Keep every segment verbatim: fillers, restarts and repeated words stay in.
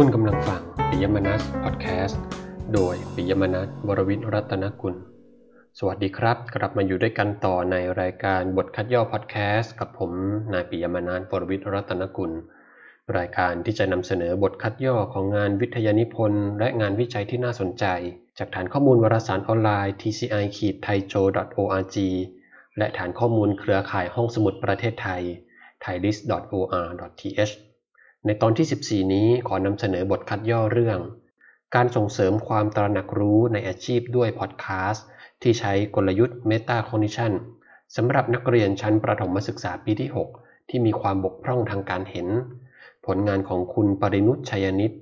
คุณกำลังฟังปิยมนัสพอดแคสต์โดยปิยมนัสวรวิทย์รัตนกุลสวัสดีครับกลับมาอยู่ด้วยกันต่อในรายการบทคัดย่อพอดแคสต์กับผมนายปิยมนัสวรวิทย์รัตนกุลรายการที่จะนำเสนอบทคัดย่อของงานวิทยานิพนธ์และงานวิจัยที่น่าสนใจจากฐานข้อมูลวารสารออนไลน์ ที ซี ไอ ไทยโจ ดอท ออร์ก และฐานข้อมูลเครือข่ายห้องสมุดประเทศไทย ไทยลิสต์ ดอท โอ อาร์ ดอท ที เอช ในตอนที่สิบสี่นี้ขอนำเสนอบทคัดย่อเรื่องการส่งเสริมความตระหนักรู้ในอาชีพด้วยพอดคาสต์ที่ใช้กลยุทธ์ Metacognition สำหรับนักเรียนชั้นประถมศึกษาปีที่หกที่มีความบกพร่องทางการเห็นผลงานของคุณปรินุช ชัยนิช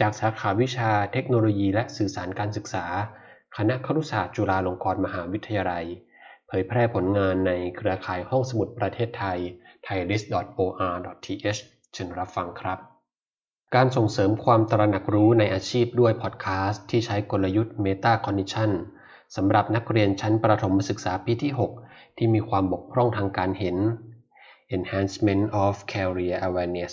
จากสาขาวิชาเทคโนโลยีและสื่อสารการศึกษาคณะครุศาสตร์จุฬาลงกรณ์มหาวิทยาลัยเผยแพร่ผลงานในเครือข่ายห้องสมุดประเทศไทย ไทยลิสต์ ดอท โอ อาร์ ดอท ที เอชเชิญรับฟังครับการส่งเสริมความตระหนักรู้ในอาชีพด้วยพอดคาสต์ที่ใช้กลยุทธ์ Metacognition สำหรับนักเรียนชั้นประถมศึกษาปีที่หกที่มีความบกพร่องทางการเห็น Enhancement of Career Awareness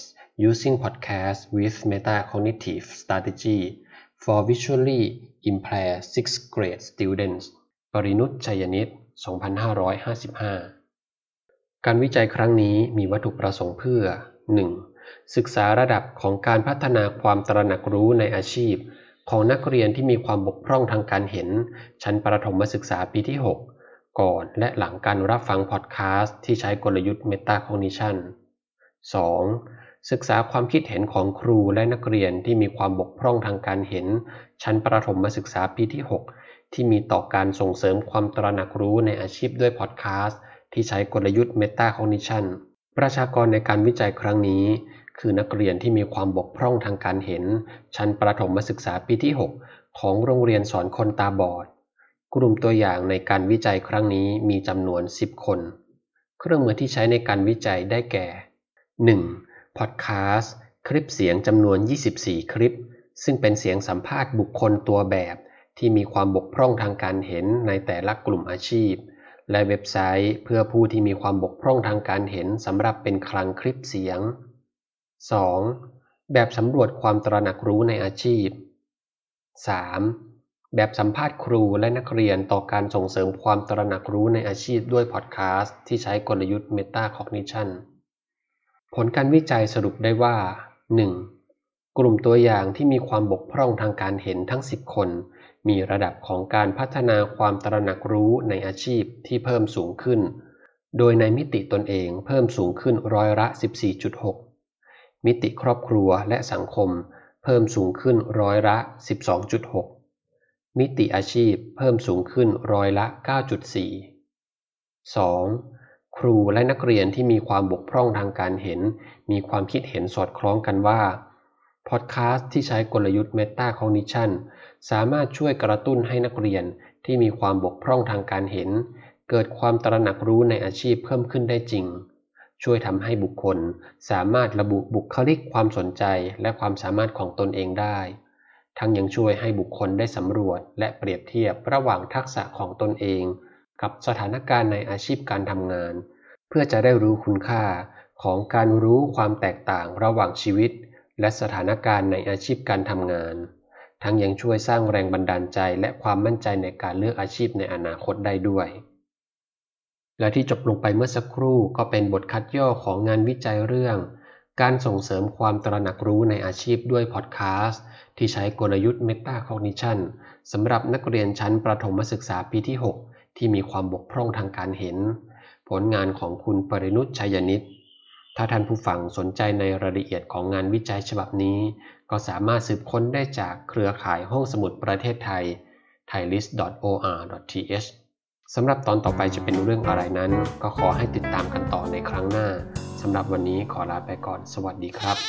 Using Podcasts with Metacognitive Strategy for Visually Impaired Sixth Grade Students ปรินุช ชัยนิช สองพันห้าร้อยห้าสิบห้า การวิจัยครั้งนี้มีวัตถุประสงค์เพื่อหนึ่งศึกษาระดับของการพัฒนาความตระหนักรู้ในอาชีพของนักเรียนที่มีความบกพร่องทางการเห็นชั้นประถมศึกษาปีที่หกก่อนและหลังการรับฟังพอดคาสต์ที่ใช้กลยุทธ์ Metacognition สองศึกษาความคิดเห็นของครูและนักเรียนที่มีความบกพร่องทางการเห็นชั้นประถมศึกษาปีที่หกที่มีต่อการส่งเสริมความตระหนักรู้ในอาชีพด้วยพอดคาสต์ที่ใช้กลยุทธ์ Metacognitionประชากรในการวิจัยครั้งนี้คือนักเรียนที่มีความบกพร่องทางการเห็นชั้นประถมศึกษาปีที่หกของโรงเรียนสอนคนตาบอดกลุ่มตัวอย่างในการวิจัยครั้งนี้มีจำนวนสิบคนเครื่องมือที่ใช้ในการวิจัยได้แก่ หนึ่ง. พอดคาสต์คลิปเสียงจำนวนยี่สิบสี่คลิปซึ่งเป็นเสียงสัมภาษณ์บุคคลตัวแบบที่มีความบกพร่องทางการเห็นในแต่ละกลุ่มอาชีพและเว็บไซต์เพื่อผู้ที่มีความบกพร่องทางการเห็นสำหรับเป็นคลังคลิปเสียง สอง. แบบสำรวจความตระหนักรู้ในอาชีพ สาม. แบบสัมภาษณ์ครูและนักเรียนต่อการส่งเสริมความตระหนักรู้ในอาชีพด้วยพอดคาสต์ที่ใช้กลยุทธ์ Metacognition ผลการวิจัยสรุปได้ว่า หนึ่ง. กลุ่มตัวอย่างที่มีความบกพร่องทางการเห็นทั้งสิบคนมีระดับของการพัฒนาความตระหนักรู้ในอาชีพที่เพิ่มสูงขึ้นโดยในมิติตนเองเพิ่มสูงขึ้นร้อยละ สิบสี่จุดหก มิติครอบครัวและสังคมเพิ่มสูงขึ้นร้อยละ สิบสองจุดหก มิติอาชีพเพิ่มสูงขึ้นร้อยละ เก้าจุดสี่ สอง. ครูและนักเรียนที่มีความบกพร่องทางการเห็นมีความคิดเห็นสอดคล้องกันว่าพอดคาสต์ที่ใช้กลยุทธ์ Metacognition สามารถช่วยกระตุ้นให้นักเรียนที่มีความบกพร่องทางการเห็นเกิดความตระหนักรู้ในอาชีพเพิ่มขึ้นได้จริงช่วยทำให้บุคคลสามารถระบุบุคลิกความสนใจและความสามารถของตนเองได้ทั้งยังช่วยให้บุคคลได้สำรวจและเปรียบเทียบระหว่างทักษะของตนเองกับสถานการณ์ในอาชีพการทำงานเพื่อจะได้รู้คุณค่าของการรู้ความแตกต่างระหว่างชีวิตและสถานการณ์ในอาชีพการทำงานทั้งยังช่วยสร้างแรงบันดาลใจและความมั่นใจในการเลือกอาชีพในอนาคตได้ด้วยและที่จบลงไปเมื่อสักครู่ก็เป็นบทคัดย่อของงานวิจัยเรื่องการส่งเสริมความตระหนักรู้ในอาชีพด้วยพอดคาสต์ที่ใช้กลยุทธ์ Metacognition สำหรับนักเรียนชั้นประถมศึกษาปีที่หกที่มีความบกพร่องทางการเห็นผลงานของคุณปรินุช ชัยนิชถ้าท่านผู้ฟังสนใจในรายละเอียดของงานวิจัยฉบับนี้ก็สามารถสืบค้นได้จากเครือข่ายห้องสมุดประเทศไทย ไทยลิสต์ ดอท โอ อาร์ ดอท ที เอช สำหรับตอนต่อไปจะเป็นเรื่องอะไรนั้นก็ขอให้ติดตามกันต่อในครั้งหน้าสำหรับวันนี้ขอลาไปก่อนสวัสดีครับ